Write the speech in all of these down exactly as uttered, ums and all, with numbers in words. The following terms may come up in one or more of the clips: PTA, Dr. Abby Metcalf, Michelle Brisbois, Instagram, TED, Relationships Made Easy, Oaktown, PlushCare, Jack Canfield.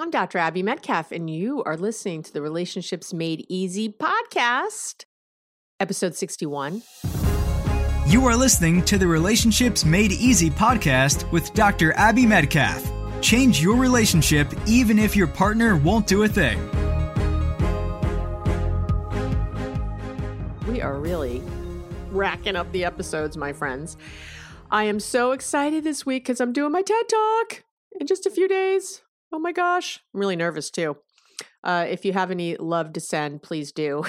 I'm Doctor Abby Metcalf, and you are listening to the Relationships Made Easy podcast, episode sixty-one. You are listening to the Relationships Made Easy podcast with Doctor Abby Metcalf. Change your relationship even if your partner won't do a thing. We are really racking up the episodes, my friends. I am so excited this week because I'm doing my TED Talk in just a few days. Oh my gosh, I'm really nervous too. Uh, if you have any love to send, please do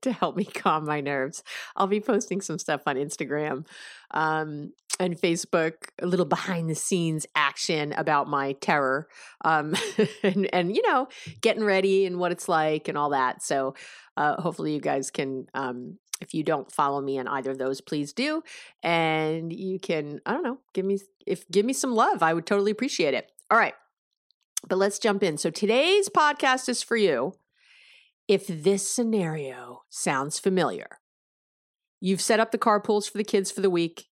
to help me calm my nerves. I'll be posting some stuff on Instagram um, and Facebook, a little behind the scenes action about my terror um, and, and, you know, getting ready and what it's like and all that. So uh, hopefully you guys can, um, if you don't follow me on either of those, please do. And you can, I don't know, give me, if give me some love. I would totally appreciate it. All right. But let's jump in. So today's podcast is for you if this scenario sounds familiar. You've set up the carpools for the kids for the week.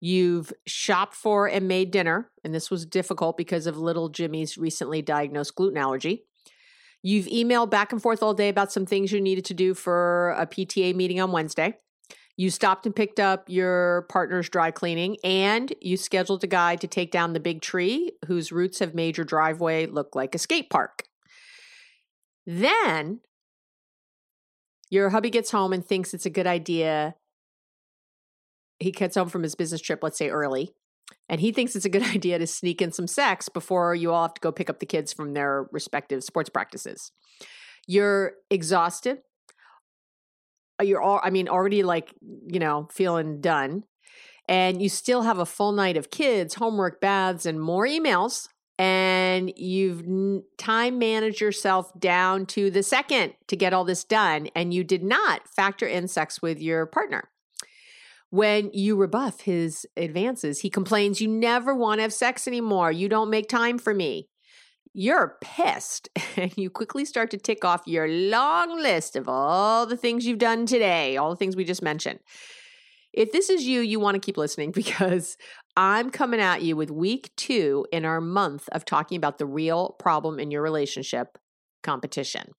You've shopped for and made dinner, and this was difficult because of little Jimmy's recently diagnosed gluten allergy. You've emailed back and forth all day about some things you needed to do for a P T A meeting on Wednesday. You stopped and picked up your partner's dry cleaning, and you scheduled a guy to take down the big tree whose roots have made your driveway look like a skate park. Then your hubby gets home and thinks it's a good idea. He gets home from his business trip, let's say early, and he thinks it's a good idea to sneak in some sex before you all have to go pick up the kids from their respective sports practices. You're exhausted. You're all, I mean, already like, you know, feeling done, and you still have a full night of kids, homework, baths, and more emails, and you've time managed yourself down to the second to get all this done, and you did not factor in sex with your partner. When you rebuff his advances, he complains, "You never want to have sex anymore. You don't make time for me." You're pissed, and you quickly start to tick off your long list of all the things you've done today, all the things we just mentioned. If this is you, you want to keep listening because I'm coming at you with week two in our month of talking about the real problem in your relationship, competition.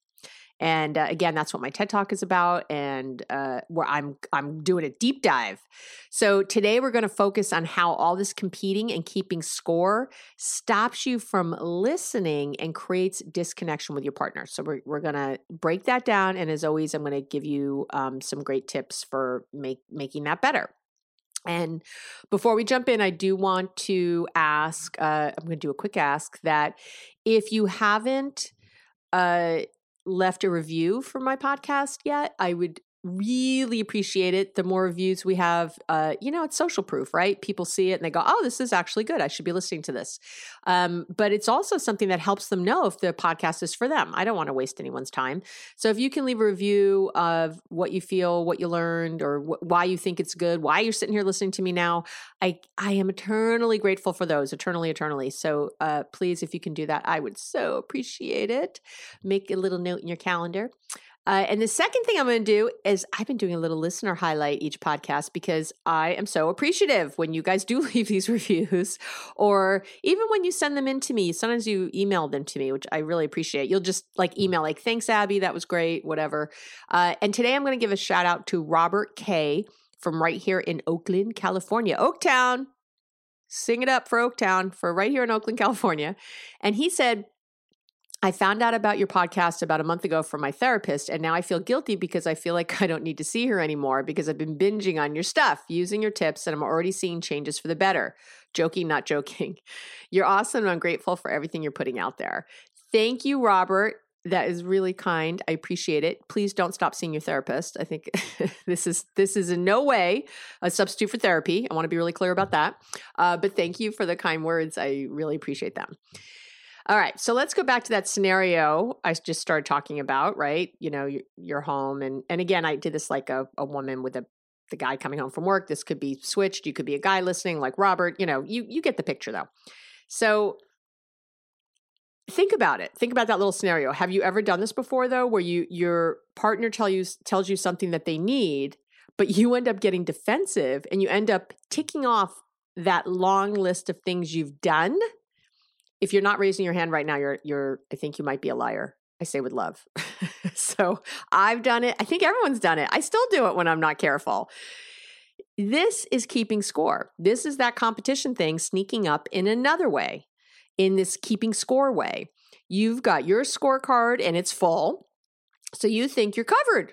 And uh, again, that's what my TED Talk is about, and uh, where I'm I'm doing a deep dive. So today we're going to focus on how all this competing and keeping score stops you from listening and creates disconnection with your partner. So we're we're going to break that down, and as always, I'm going to give you um, some great tips for make, making that better. And before we jump in, I do want to ask. Uh, I'm going to do a quick ask that if you haven't. Uh, left a review for my podcast yet, I would really appreciate it. The more reviews we have, uh, you know, it's social proof, right? People see it and they go, oh, this is actually good. I should be listening to this. Um, but it's also something that helps them know if the podcast is for them. I don't want to waste anyone's time. So if you can leave a review of what you feel, what you learned, or wh- why you think it's good, why you're sitting here listening to me now, I, I am eternally grateful for those, eternally, eternally. So uh, please, if you can do that, I would so appreciate it. Make a little note in your calendar. Uh, and the second thing I'm going to do is I've been doing a little listener highlight each podcast because I am so appreciative when you guys do leave these reviews, or even when you send them in to me. Sometimes you email them to me, which I really appreciate. You'll just like email like, thanks, Abby, that was great, whatever. Uh, and today I'm going to give a shout out to Robert K. from right here in Oakland, California, Oaktown. Sing it up for Oaktown, for right here in Oakland, California. And he said, I found out about your podcast about a month ago from my therapist, and now I feel guilty because I feel like I don't need to see her anymore because I've been binging on your stuff, using your tips, and I'm already seeing changes for the better. Joking, not joking. You're awesome, and I'm grateful for everything you're putting out there. Thank you, Robert. That is really kind. I appreciate it. Please don't stop seeing your therapist. I think this is this is in no way a substitute for therapy. I want to be really clear about that. Uh, but thank you for the kind words. I really appreciate them. All right, so let's go back to that scenario I just started talking about, right? You know, you're, you're home, and and again, I did this like a, a woman with a the guy coming home from work. This could be switched. You could be a guy listening, like Robert. You know, you you get the picture though. So think about it. Think about that little scenario. Have you ever done this before though, where you your partner tell you tells you something that they need, but you end up getting defensive, and you end up ticking off that long list of things you've done? If you're not raising your hand right now, you're, you're, I think you might be a liar. I say with love. So I've done it. I think everyone's done it. I still do it when I'm not careful. This is keeping score. This is that competition thing sneaking up in another way, in this keeping score way. You've got your scorecard and it's full. So you think you're covered.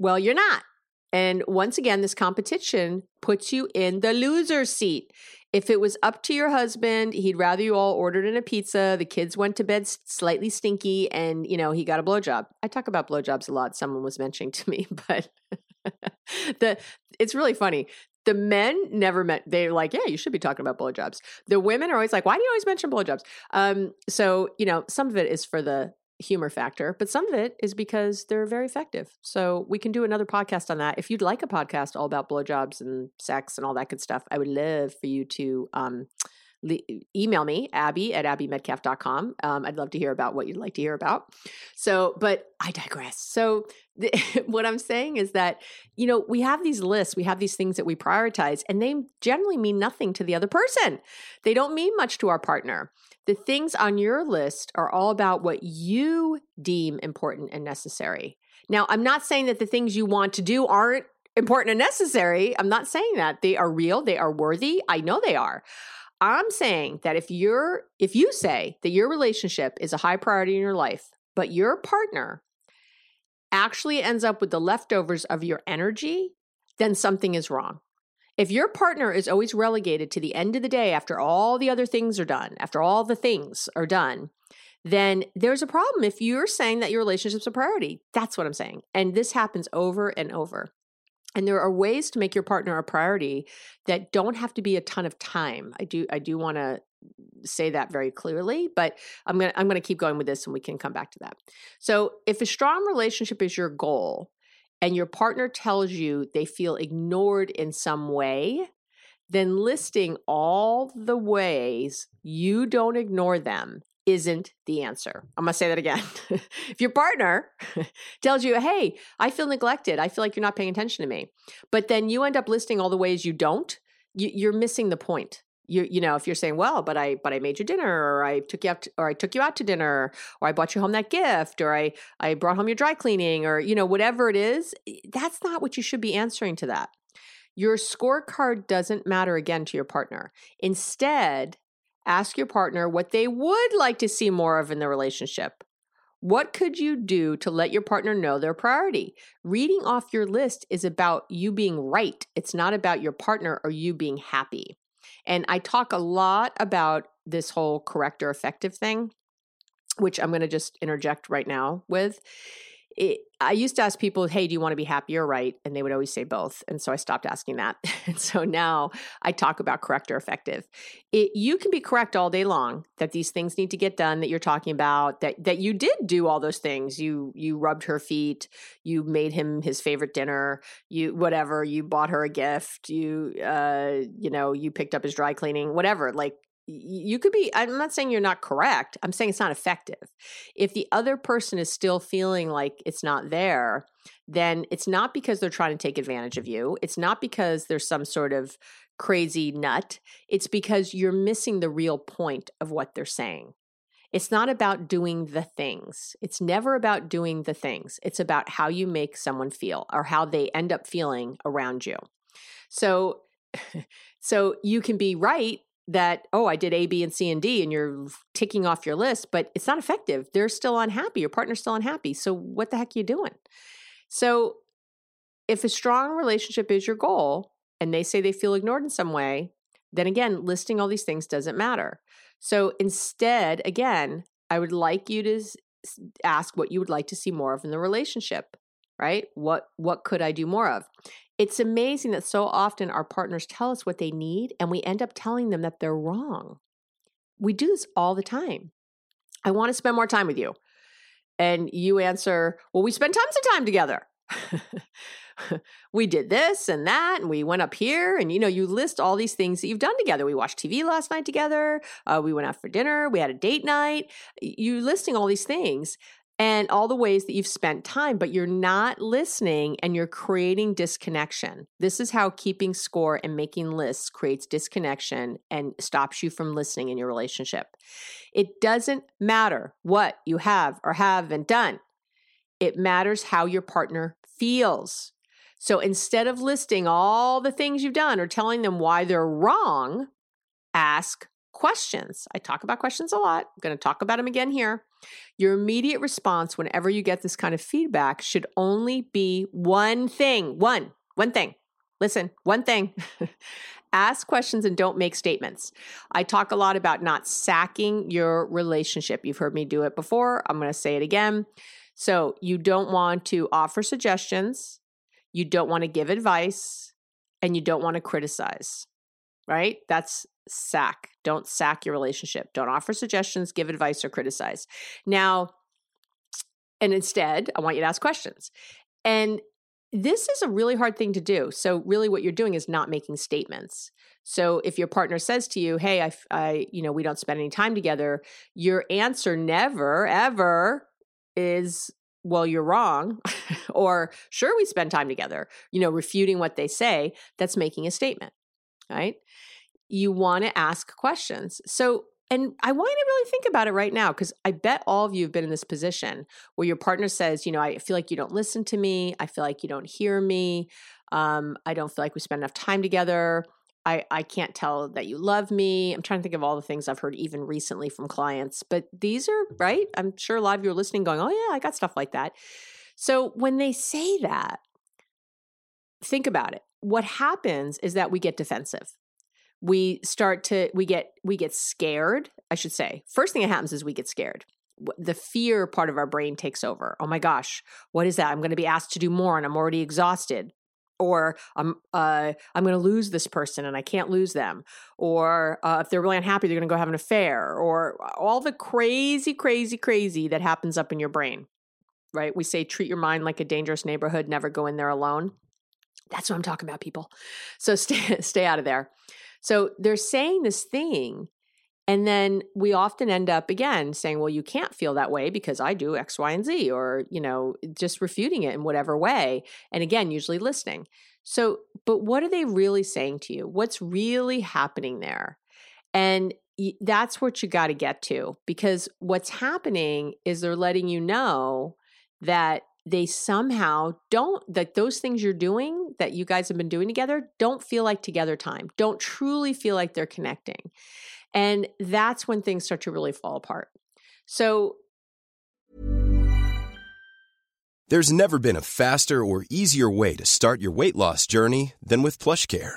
Well, you're not. And once again, this competition puts you in the loser seat. If it was up to your husband, he'd rather you all ordered in a pizza, the kids went to bed slightly stinky, and, you know, he got a blowjob. I talk about blowjobs a lot, someone was mentioning to me, but the it's really funny. The men never met. They're like, yeah, you should be talking about blowjobs. The women are always like, why do you always mention blowjobs? Um, so, you know, some of it is for the humor factor, but some of it is because they're very effective. So we can do another podcast on that. If you'd like a podcast all about blowjobs and sex and all that good stuff, I would love for you to um, le- email me, Abby at abby metcalf dot com. Um, I'd love to hear about what you'd like to hear about. So, but I digress. So the, what I'm saying is that, you know, we have these lists, we have these things that we prioritize, and they generally mean nothing to the other person. They don't mean much to our partner. The things on your list are all about what you deem important and necessary. Now, I'm not saying that the things you want to do aren't important and necessary. I'm not saying that. They are real. They are worthy. I know they are. I'm saying that if you're, if you say that your relationship is a high priority in your life, but your partner actually ends up with the leftovers of your energy, then something is wrong. If your partner is always relegated to the end of the day after all the other things are done, after all the things are done, then there's a problem if you're saying that your relationship's a priority. That's what I'm saying. And this happens over and over. And there are ways to make your partner a priority that don't have to be a ton of time. I do I do want to say that very clearly, but I'm going to I'm going to keep going with this and we can come back to that. So, if a strong relationship is your goal, and your partner tells you they feel ignored in some way, then listing all the ways you don't ignore them isn't the answer. I'm going to say that again. If your partner tells you, hey, I feel neglected, I feel like you're not paying attention to me, but then you end up listing all the ways you don't, you, you're missing the point. You you know, if you're saying, well, but I but I made you dinner, or I took you out to, or I took you out to dinner, or I bought you home that gift, or I I brought home your dry cleaning, or, you know, whatever it is, that's not what you should be answering to that. Your scorecard doesn't matter again to your partner. Instead, ask your partner what they would like to see more of in the relationship. What could you do to let your partner know their priority? Reading off your list is about you being right. It's not about your partner or you being happy. And I talk a lot about this whole correct or effective thing, which I'm going to just interject right now with. it, I used to ask people, hey, do you want to be happy or right? And they would always say both. And so I stopped asking that. And so now I talk about correct or effective. It, you can be correct all day long that these things need to get done that you're talking about, that that you did do all those things. You you rubbed her feet. You made him his favorite dinner. You whatever. You bought her a gift. You, uh, you know, you picked up his dry cleaning, whatever. Like, you could be, I'm not saying you're not correct. I'm saying it's not effective. If the other person is still feeling like it's not there, then it's not because they're trying to take advantage of you. It's not because there's some sort of crazy nut. It's because you're missing the real point of what they're saying. It's not about doing the things. It's never about doing the things. It's about how you make someone feel or how they end up feeling around you. So, so you can be right that, oh, I did A, B, and C, and D, and you're ticking off your list, but it's not effective. They're still unhappy. Your partner's still unhappy. So what the heck are you doing? So if a strong relationship is your goal and they say they feel ignored in some way, then again, listing all these things doesn't matter. So instead, again, I would like you to ask what you would like to see more of in the relationship, right? What what could I do more of? It's amazing that so often our partners tell us what they need and we end up telling them that they're wrong. We do this all the time. I want to spend more time with you. And you answer, well, we spent tons of time together. We did this and that, and we went up here, and you know, you list all these things that you've done together. We watched T V last night together. Uh, we went out for dinner. We had a date night. You're listing all these things. And all the ways that you've spent time, but you're not listening and you're creating disconnection. This is how keeping score and making lists creates disconnection and stops you from listening in your relationship. It doesn't matter what you have or haven't done. It matters how your partner feels. So instead of listing all the things you've done or telling them why they're wrong, ask questions. I talk about questions a lot. I'm going to talk about them again here. Your immediate response whenever you get this kind of feedback should only be one thing, one, one thing. Listen, one thing. Ask questions and don't make statements. I talk a lot about not sacking your relationship. You've heard me do it before. I'm going to say it again. So you don't want to offer suggestions. You don't want to give advice, and you don't want to criticize, right? That's sack. Don't sack your relationship. Don't offer suggestions, give advice, or criticize. Now, and instead, I want you to ask questions. And this is a really hard thing to do. So really what you're doing is not making statements. So if your partner says to you, hey, I, I you know, we don't spend any time together, your answer never, ever is, well, you're wrong, or sure, we spend time together, you know, refuting what they say. That's making a statement, right? You want to ask questions. So, and I want you to really think about it right now, because I bet all of you have been in this position where your partner says, you know, I feel like you don't listen to me. I feel like you don't hear me. Um, I don't feel like we spend enough time together. I, I can't tell that you love me. I'm trying to think of all the things I've heard even recently from clients, but these are, right? I'm sure a lot of you are listening going, oh yeah, I got stuff like that. So when they say that, think about it. What happens is that we get defensive. We start to, we get, we get scared, I should say. First thing that happens is we get scared. The fear part of our brain takes over. Oh my gosh, what is that? I'm going to be asked to do more and I'm already exhausted. Or I'm, uh, I'm going to lose this person and I can't lose them. Or uh, if they're really unhappy, they're going to go have an affair. Or all the crazy, crazy, crazy that happens up in your brain, right? We say, treat your mind like a dangerous neighborhood, never go in there alone. That's what I'm talking about, people. So stay, stay out of there. So they're saying this thing, and then we often end up again saying, well, you can't feel that way because I do X, Y, and Z, or, you know, just refuting it in whatever way. And again, usually listening. So, but what are they really saying to you? What's really happening there? And that's what you got to get to, because what's happening is they're letting you know that they somehow don't, that those things you're doing that you guys have been doing together don't feel like together time, don't truly feel like they're connecting. And that's when things start to really fall apart. So there's never been a faster or easier way to start your weight loss journey than with PlushCare.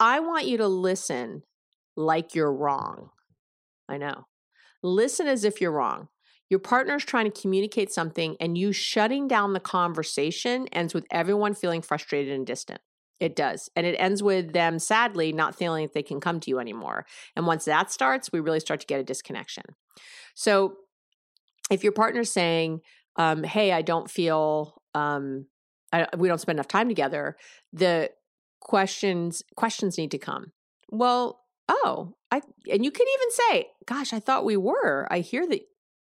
I want you to listen like you're wrong. I know. Listen as if you're wrong. Your partner's trying to communicate something, and you shutting down the conversation ends with everyone feeling frustrated and distant. It does. And it ends with them, sadly, not feeling that they can come to you anymore. And once that starts, we really start to get a disconnection. So if your partner's saying, um, hey, I don't feel, um, I, we don't spend enough time together, the questions questions need to come. Well, oh, I and you can even say, gosh, I thought we were. I hear that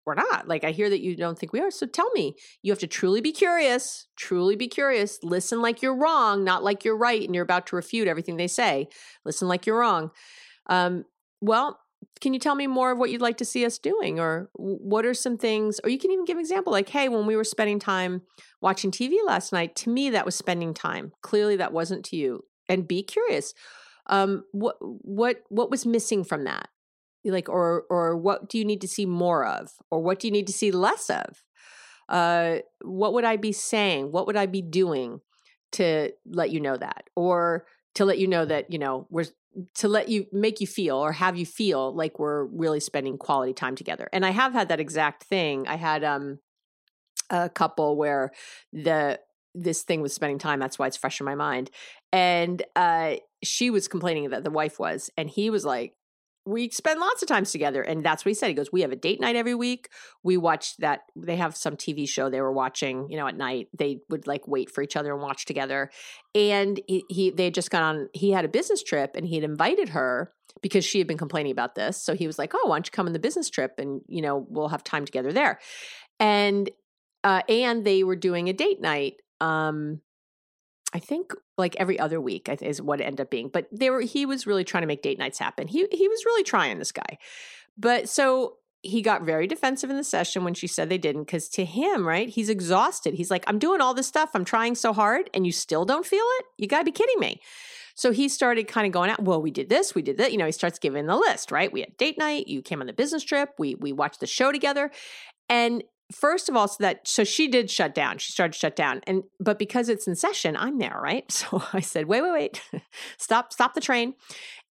we're not. Like, I hear that you don't think we are. So tell me. You have to truly be curious, truly be curious. Listen like you're wrong, not like you're right and you're about to refute everything they say. Listen like you're wrong. Um, well, can you tell me more of what you'd like to see us doing? Or what are some things, or you can even give an example like, hey, when we were spending time watching T V last night, to me, that was spending time. Clearly that wasn't to you. And be curious. Um, what, what, what was missing from that? Like, or, or what do you need to see more of? Or what do you need to see less of? Uh, what would I be saying? What would I be doing to let you know that? Or to let you know that, you know, we're, to let you, make you feel or have you feel like we're really spending quality time together. And I have had that exact thing. I had um, a couple where the this thing was spending time. That's why it's fresh in my mind. And uh, she was complaining that the wife was, and he was like, we spend lots of times together. And that's what he said. He goes, we have a date night every week. We watch that. They have some T V show they were watching, you know, at night. They would like wait for each other and watch together. And he, he they had just gone on, he had a business trip and he had invited her because she had been complaining about this. So he was like, oh, why don't you come on the business trip and, you know, we'll have time together there. And, uh, and they were doing a date night. Um, I think like every other week is what it ended up being. But they were, he was really trying to make date nights happen. He he was really trying, this guy. But so he got very defensive in the session when she said they didn't, because to him, right, he's exhausted. He's like, I'm doing all this stuff. I'm trying so hard and you still don't feel it? You got to be kidding me. So he started kind of going out, well, we did this, we did that. You know, he starts giving the list, right? We had date night. You came on the business trip. We we watched the show together. And First of all, so that, so she did shut down. She started to shut down. And, but because it's in session, I'm there, right? So I said, wait, wait, wait, stop, stop the train.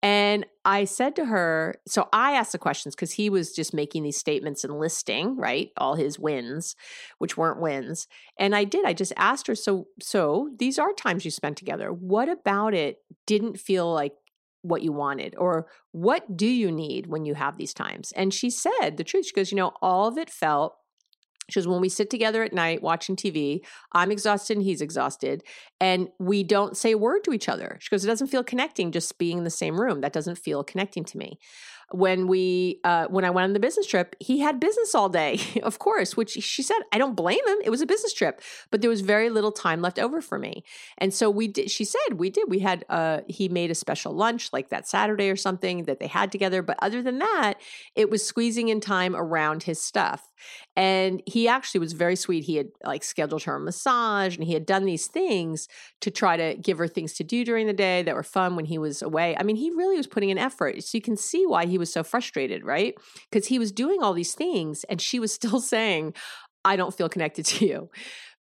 And I said to her, so I asked the questions because he was just making these statements and listing, right? All his wins, which weren't wins. And I did, I just asked her, so, so these are times you spent together. What about it didn't feel like what you wanted, or what do you need when you have these times? And she said the truth. She goes, you know, all of it felt, she goes, when we sit together at night watching T V, I'm exhausted and he's exhausted, and we don't say a word to each other. She goes, it doesn't feel connecting just being in the same room. That doesn't feel connecting to me. When we, uh, when I went on the business trip, he had business all day, of course, which she said, I don't blame him. It was a business trip, but there was very little time left over for me. And so we did, she said, we did, we had, uh, he made a special lunch like that Saturday or something that they had together. But other than that, it was squeezing in time around his stuff. And he actually was very sweet. He had like scheduled her a massage, and he had done these things to try to give her things to do during the day that were fun when he was away. I mean, he really was putting in effort. So you can see why he He was so frustrated, right? Because he was doing all these things and she was still saying, I don't feel connected to you.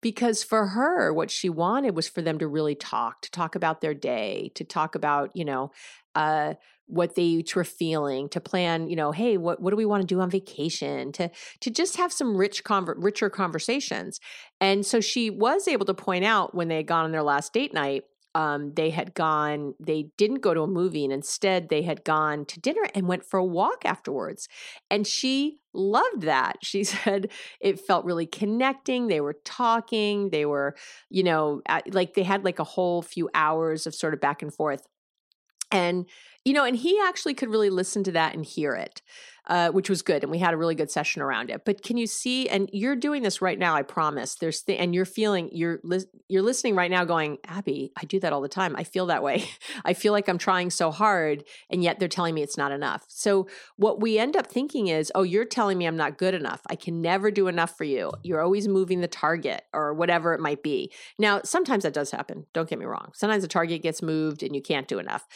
Because for her, what she wanted was for them to really talk, to talk about their day, to talk about, you know, uh, what they each were feeling, to plan, you know, hey, what, what do we want to do on vacation? To, to just have some rich, conver- richer conversations. And so she was able to point out when they had gone on their last date night, um, they had gone, they didn't go to a movie, and instead they had gone to dinner and went for a walk afterwards. And she loved that. She said it felt really connecting. They were talking, they were, you know, at, like they had like a whole few hours of sort of back and forth. And, you know, and he actually could really listen to that and hear it, uh, which was good. And we had a really good session around it. But can you see, and you're doing this right now, I promise. There's th- and you're feeling, you're li- you're listening right now going, Abby, I do that all the time. I feel that way. I feel like I'm trying so hard, and yet they're telling me it's not enough. So what we end up thinking is, oh, you're telling me I'm not good enough. I can never do enough for you. You're always moving the target or whatever it might be. Now, sometimes that does happen. Don't get me wrong. Sometimes the target gets moved and you can't do enough.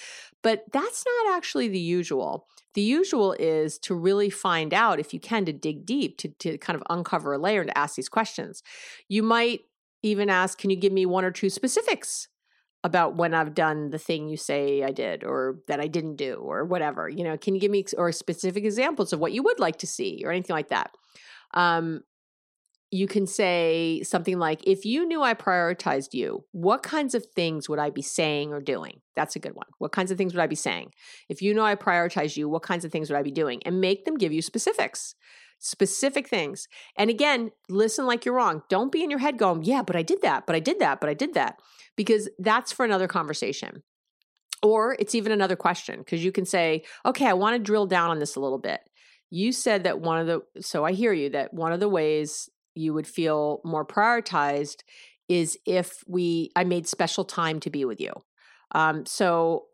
But that's not actually the usual. The usual is to really find out, if you can, to dig deep, to, to kind of uncover a layer and to ask these questions. You might even ask, can you give me one or two specifics about when I've done the thing you say I did or that I didn't do or whatever? You know, can you give me or specific examples of what you would like to see or anything like that? Um, You can say something like, if you knew I prioritized you, what kinds of things would I be saying or doing? That's a good one. What kinds of things would I be saying? If you know I prioritize you, what kinds of things would I be doing? And make them give you specifics, specific things. And again, listen like you're wrong. Don't be in your head going, yeah, but I did that, but I did that, but I did that, because that's for another conversation. Or it's even another question, because you can say, okay, I want to drill down on this a little bit. You said that one of the, so I hear you, that one of the ways you would feel more prioritized is if we, I made special time to be with you. Um, so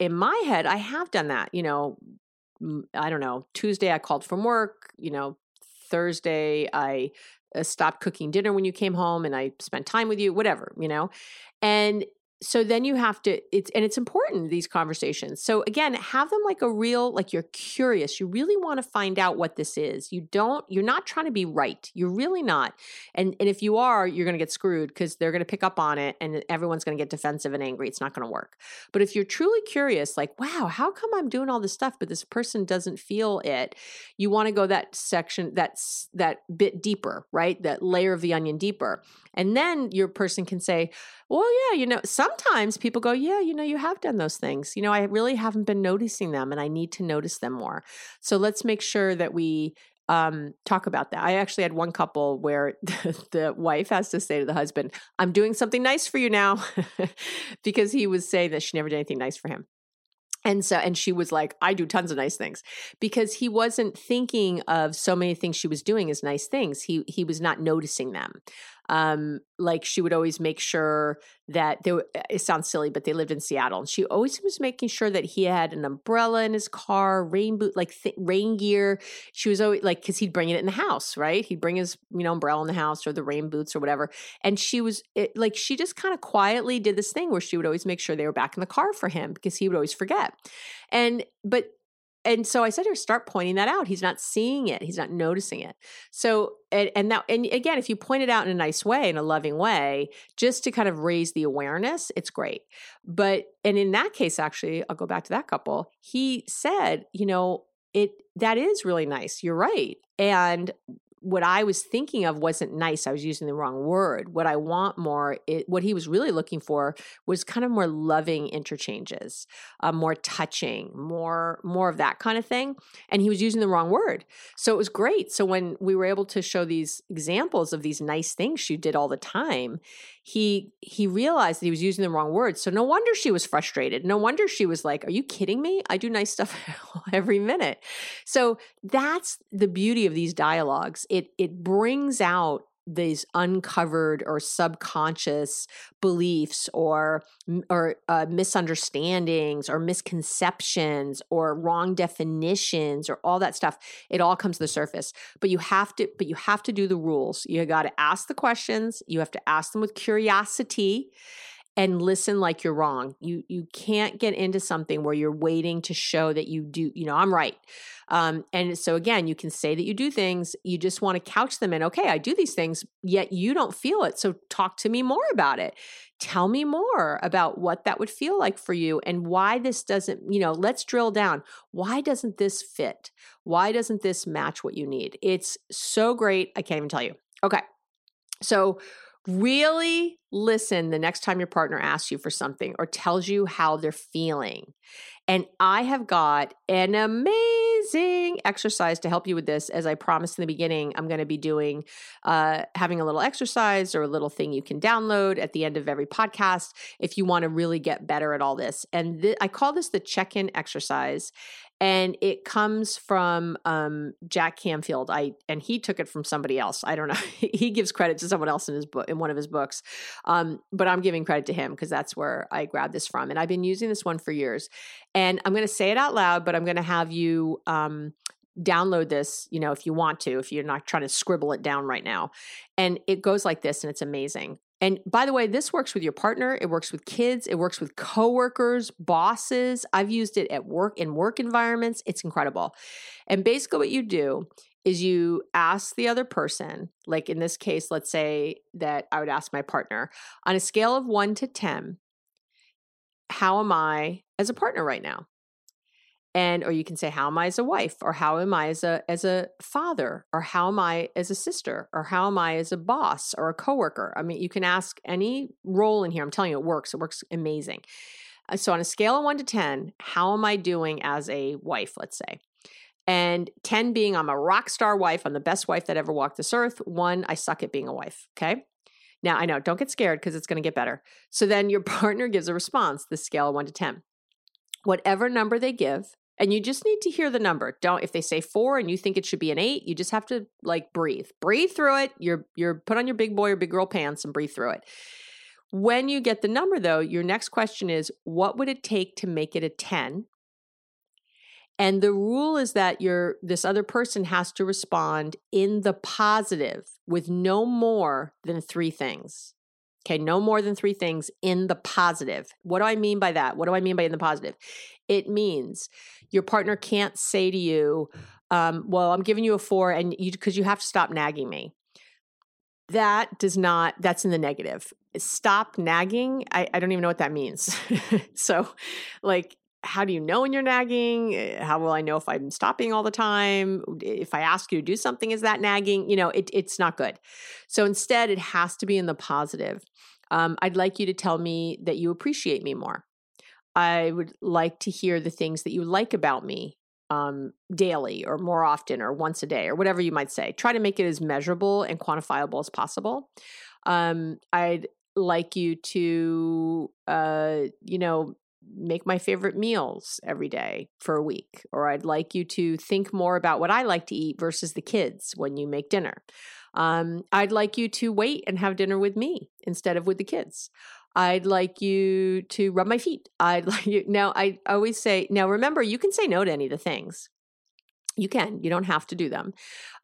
in my head, I have done that, you know, I don't know, Tuesday I called from work, you know, Thursday I stopped cooking dinner when you came home and I spent time with you, whatever, you know, and so then you have to, it's, and it's important, these conversations. So again, have them like a real, like you're curious. You really want to find out what this is. You don't, you're not trying to be right. You're really not. And and if you are, you're going to get screwed, because they're going to pick up on it and everyone's going to get defensive and angry. It's not going to work. But if you're truly curious, like, wow, how come I'm doing all this stuff, but this person doesn't feel it? You want to go that section, that's that bit deeper, right? That layer of the onion deeper. And then your person can say, well, yeah, you know, some Sometimes people go, yeah, you know, you have done those things. You know, I really haven't been noticing them and I need to notice them more. So let's make sure that we um, talk about that. I actually had one couple where the, the wife has to say to the husband, I'm doing something nice for you now, because he was saying that she never did anything nice for him. And so, and she was like, I do tons of nice things, because he wasn't thinking of so many things she was doing as nice things. He, he was not noticing them. Um, like she would always make sure that they were, it sounds silly, but they lived in Seattle, and she always was making sure that he had an umbrella in his car, rain boot, like th- rain gear. She was always like, cause he'd bring it in the house, right? He'd bring his, you know, umbrella in the house or the rain boots or whatever. And she was it, like, she just kind of quietly did this thing where she would always make sure they were back in the car for him, because he would always forget. And, but, and so I said to her, start pointing that out. He's not seeing it. He's not noticing it. So, and, and that, and again, if you point it out in a nice way, in a loving way, just to kind of raise the awareness, it's great. But, and in that case, actually, I'll go back to that couple. He said, you know, it, that is really nice. You're right. And what I was thinking of wasn't nice. I was using the wrong word. What I want more, it, what he was really looking for was kind of more loving interchanges, uh, more touching, more, more of that kind of thing. And he was using the wrong word. So it was great. So when we were able to show these examples of these nice things she did all the time, he, he realized that he was using the wrong word. So no wonder she was frustrated. No wonder she was like, are you kidding me? I do nice stuff every minute. So that's the beauty of these dialogues. It it brings out these uncovered or subconscious beliefs or or uh, misunderstandings or misconceptions or wrong definitions or all that stuff. It all comes to the surface. But you have to but you have to do the rules. You got to ask the questions. You have to ask them with curiosity. And listen like you're wrong. You you can't get into something where you're waiting to show that you do, you know, I'm right. Um, and so again, you can say that you do things, you just want to couch them in, okay, I do these things, yet you don't feel it. So talk to me more about it. Tell me more about what that would feel like for you and why this doesn't, you know, let's drill down. Why doesn't this fit? Why doesn't this match what you need? It's so great. I can't even tell you. Okay. So Really listen the next time your partner asks you for something or tells you how they're feeling. And I have got an amazing exercise to help you with this. As I promised in the beginning, I'm going to be doing, uh, having a little exercise or a little thing you can download at the end of every podcast if you want to really get better at all this. And th- I call this the check-in exercise. And it comes from um, Jack Canfield. I and he took it from somebody else. I don't know. He gives credit to someone else in his book, in one of his books, um, but I'm giving credit to him because that's where I grabbed this from. And I've been using this one for years. And I'm going to say it out loud, but I'm going to have you um, download this. You know, if you want to, if you're not trying to scribble it down right now. And it goes like this, and it's amazing. And by the way, this works with your partner. It works with kids. It works with coworkers, bosses. I've used it at work, in work environments. It's incredible. And basically what you do is you ask the other person, like in this case, let's say that I would ask my partner, on a scale of one to ten, how am I as a partner right now? And, or you can say, how am I as a wife? Or how am I as a, as a father? Or how am I as a sister? Or how am I as a boss or a coworker? I mean, you can ask any role in here. I'm telling you, it works. It works amazing. So on a scale of one to ten, how am I doing as a wife, let's say? And ten being I'm a rock star wife. I'm the best wife that ever walked this earth. One, I suck at being a wife. Okay. Now I know, don't get scared because it's going to get better. So then your partner gives a response, the scale of one to ten. Whatever number they give, and you just need to hear the number. Don't, if they say four and you think it should be an eight, you just have to like breathe, breathe through it. You're, you're put on your big boy or big girl pants and breathe through it. When you get the number though, your next question is, what would it take to make it a ten? And the rule is that you're, this other person has to respond in the positive with no more than three things. Okay, no more than three things in the positive. What do I mean by that? What do I mean by in the positive? It means your partner can't say to you, um, well, I'm giving you a four and you, because you have to stop nagging me. That does not, that's in the negative. Stop nagging. I, I don't even know what that means. So like, how do you know when you're nagging? How will I know if I'm stopping all the time? If I ask you to do something, is that nagging? You know, it, it's not good. So instead, it has to be in the positive. Um, I'd like you to tell me that you appreciate me more. I would like to hear the things that you like about me um, daily or more often or once a day or whatever you might say. Try to make it as measurable and quantifiable as possible. Um, I'd like you to, uh, you know, make my favorite meals every day for a week, or I'd like you to think more about what I like to eat versus the kids when you make dinner. Um, I'd like you to wait and have dinner with me instead of with the kids. I'd like you to rub my feet. I'd like you. Now, I always say, now remember, you can say no to any of the things. You can. You don't have to do them.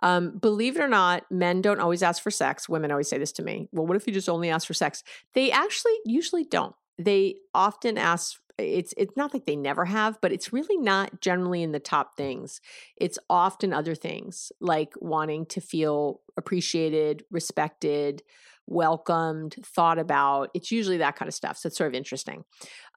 Um, believe it or not, men don't always ask for sex. Women always say this to me. Well, what if you just only ask for sex? They actually usually don't. They often ask. It's it's not like they never have, but it's really not generally in the top things. It's often other things like wanting to feel appreciated, respected, welcomed, thought about. It's usually that kind of stuff. So it's sort of interesting.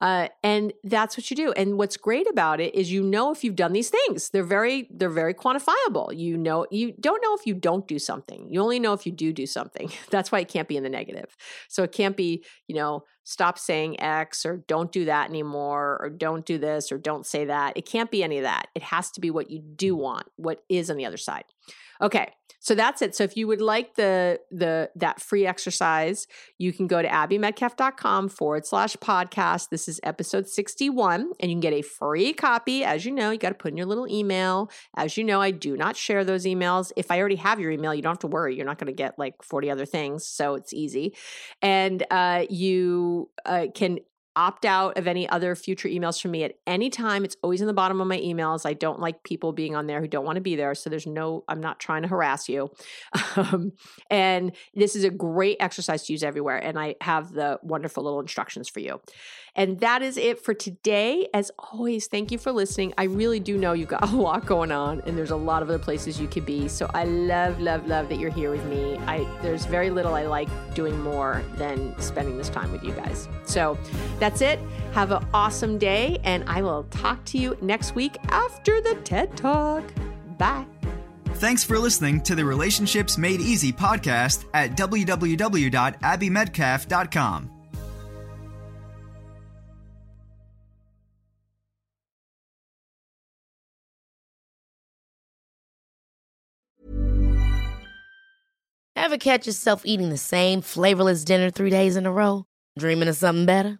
Uh, and that's what you do. And what's great about it is you know if you've done these things. They're very they're very quantifiable. You know, you don't know if you don't do something. You only know if you do do something. That's why it can't be in the negative. So it can't be, you know, stop saying X or don't do that anymore or don't do this or don't say that. It can't be any of that. It has to be what you do want, what is on the other side. Okay, so that's it. So if you would like the the that free exercise, you can go to abbymetcalf.com forward slash podcast. This is episode sixty-one, and you can get a free copy. As you know, you got to put in your little email. As you know, I do not share those emails. If I already have your email, you don't have to worry. You're not going to get like forty other things, so it's easy. And uh, you uh, can opt out of any other future emails from me at any time. It's always in the bottom of my emails. I don't like people being on there who don't want to be there. So there's no, I'm not trying to harass you. Um, and this is a great exercise to use everywhere. And I have the wonderful little instructions for you. And that is it for today. As always, thank you for listening. I really do know you've got a lot going on and there's a lot of other places you could be. So I love, love, love that you're here with me. I, there's very little I like doing more than spending this time with you guys. So that's That's it. Have an awesome day, and I will talk to you next week after the TED Talk. Bye. Thanks for listening to the Relationships Made Easy podcast at w w w dot abby metcalf dot com. Ever catch yourself eating the same flavorless dinner three days in a row? Dreaming of something better?